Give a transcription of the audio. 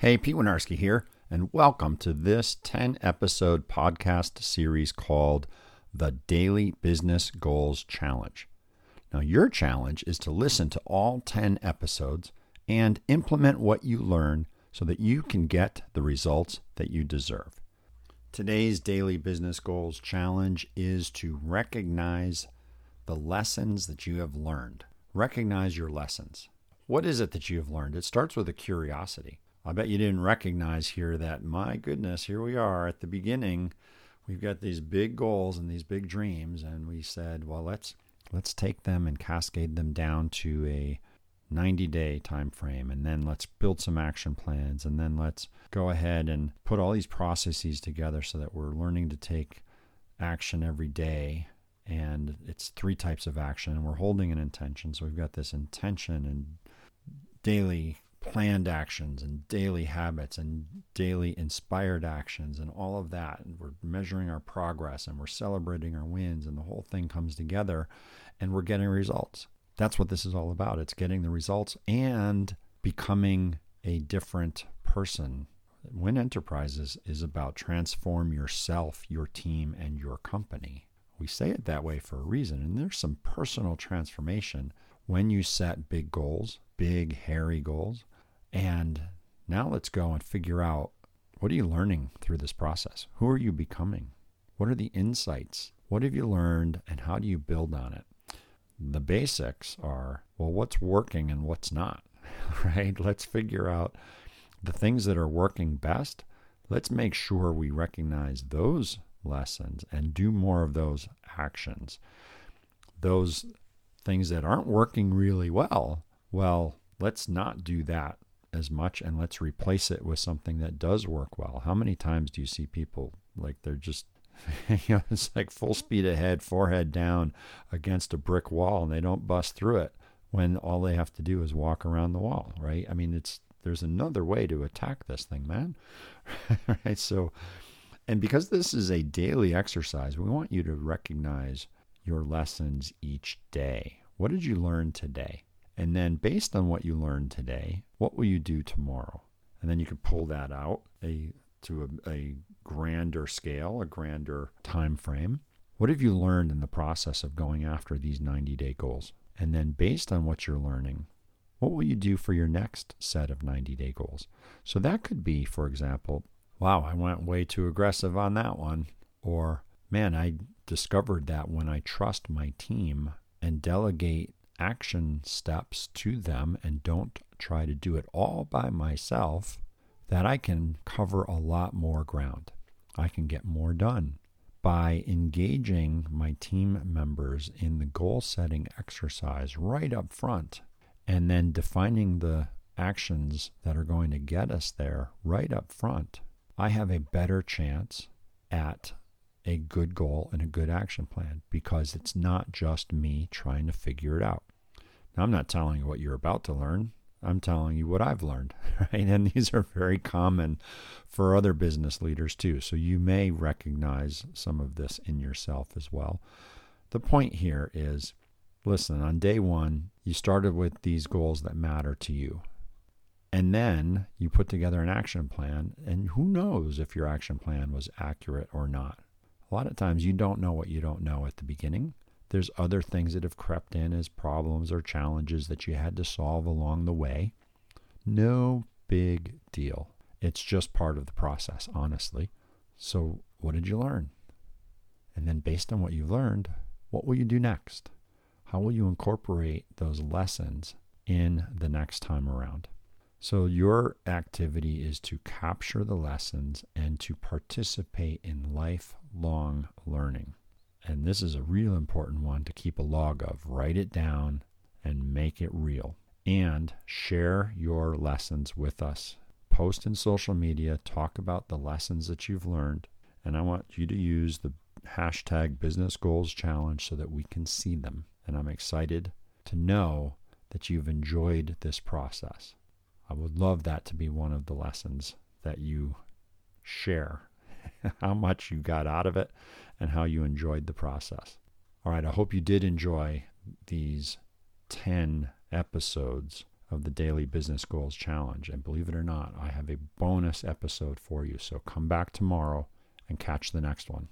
Hey, Pete Winarski here, and welcome to this 10-episode podcast series called The Daily Business Goals Challenge. Now, your challenge is to listen to all 10 episodes and implement what you learn so that you can get the results that you deserve. Today's Daily Business Goals Challenge is to recognize the lessons that you have learned. Recognize your lessons. What is it that you have learned? It starts with a curiosity. I bet you didn't recognize here that, my goodness, here we are at the beginning. We've got these big goals and these big dreams, and we said, well, let's take them and cascade them down to a 90-day time frame, and then let's build some action plans, and then let's go ahead and put all these processes together so that we're learning to take action every day. And it's 3 types of action, and we're holding an intention. So we've got this intention and daily planned actions and daily habits and daily inspired actions and all of that. And we're measuring our progress and we're celebrating our wins, and the whole thing comes together and we're getting results. That's what this is all about. It's getting the results and becoming a different person. Win Enterprises is about transform yourself, your team, and your company. We say it that way for a reason, and there's some personal transformation when you set big goals, big, hairy goals. And now let's go and figure out, what are you learning through this process? Who are you becoming? What are the insights? What have you learned, and how do you build on it? The basics are, well, what's working and what's not, right? Let's figure out the things that are working best. Let's make sure we recognize those lessons and do more of those actions. Those things that aren't working really well, let's not do that as much, and let's replace it with something that does work well. How many times do you see people like they're just, it's like full speed ahead, forehead down against a brick wall, and they don't bust through it when all they have to do is walk around the wall, right? I mean, there's another way to attack this thing, man. Right? So, and because this is a daily exercise, we want you to recognize your lessons each day. What did you learn today? And then based on what you learned today, what will you do tomorrow? And then you can pull that out to a grander scale, a grander time frame. What have you learned in the process of going after these 90-day goals? And then based on what you're learning, what will you do for your next set of 90-day goals? So that could be, for example, wow, I went way too aggressive on that one. Or, man, I discovered that when I trust my team and delegate action steps to them and don't try to do it all by myself, that I can cover a lot more ground. I can get more done by engaging my team members in the goal-setting exercise right up front, and then defining the actions that are going to get us there right up front. I have a better chance at a good goal and a good action plan because it's not just me trying to figure it out. Now, I'm not telling you what you're about to learn. I'm telling you what I've learned, right? And these are very common for other business leaders too. So you may recognize some of this in yourself as well. The point here is, listen, on day one, you started with these goals that matter to you. And then you put together an action plan, and who knows if your action plan was accurate or not. A lot of times you don't know what you don't know at the beginning. There's other things that have crept in as problems or challenges that you had to solve along the way. No big deal. It's just part of the process, honestly. So what did you learn? And then based on what you've learned, what will you do next? How will you incorporate those lessons in the next time around? So your activity is to capture the lessons and to participate in lifelong learning. And this is a real important one to keep a log of. Write it down and make it real. And share your lessons with us. Post in social media. Talk about the lessons that you've learned. And I want you to use the hashtag Business Goals Challenge so that we can see them. And I'm excited to know that you've enjoyed this process. I would love that to be one of the lessons that you share, how much you got out of it and how you enjoyed the process. All right, I hope you did enjoy these 10 episodes of the Daily Business Goals Challenge. And believe it or not, I have a bonus episode for you. So come back tomorrow and catch the next one.